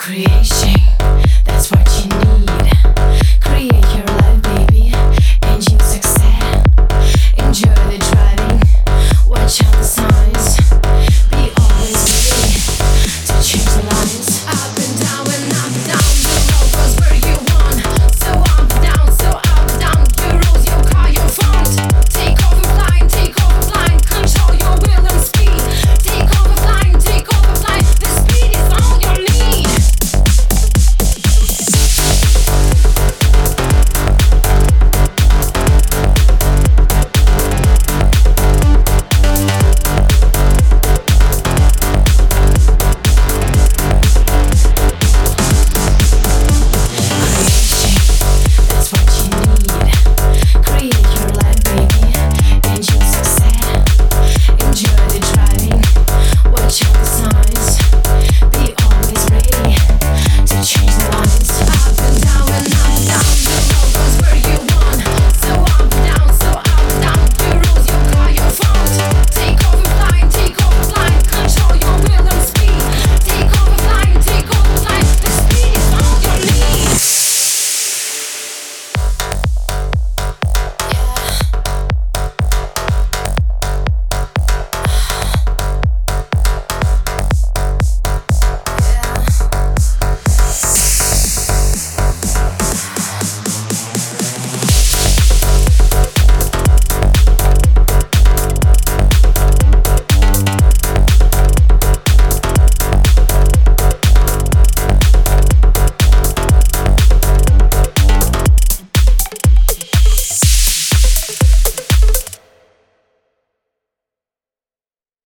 Creation, that's what you need. Create your life.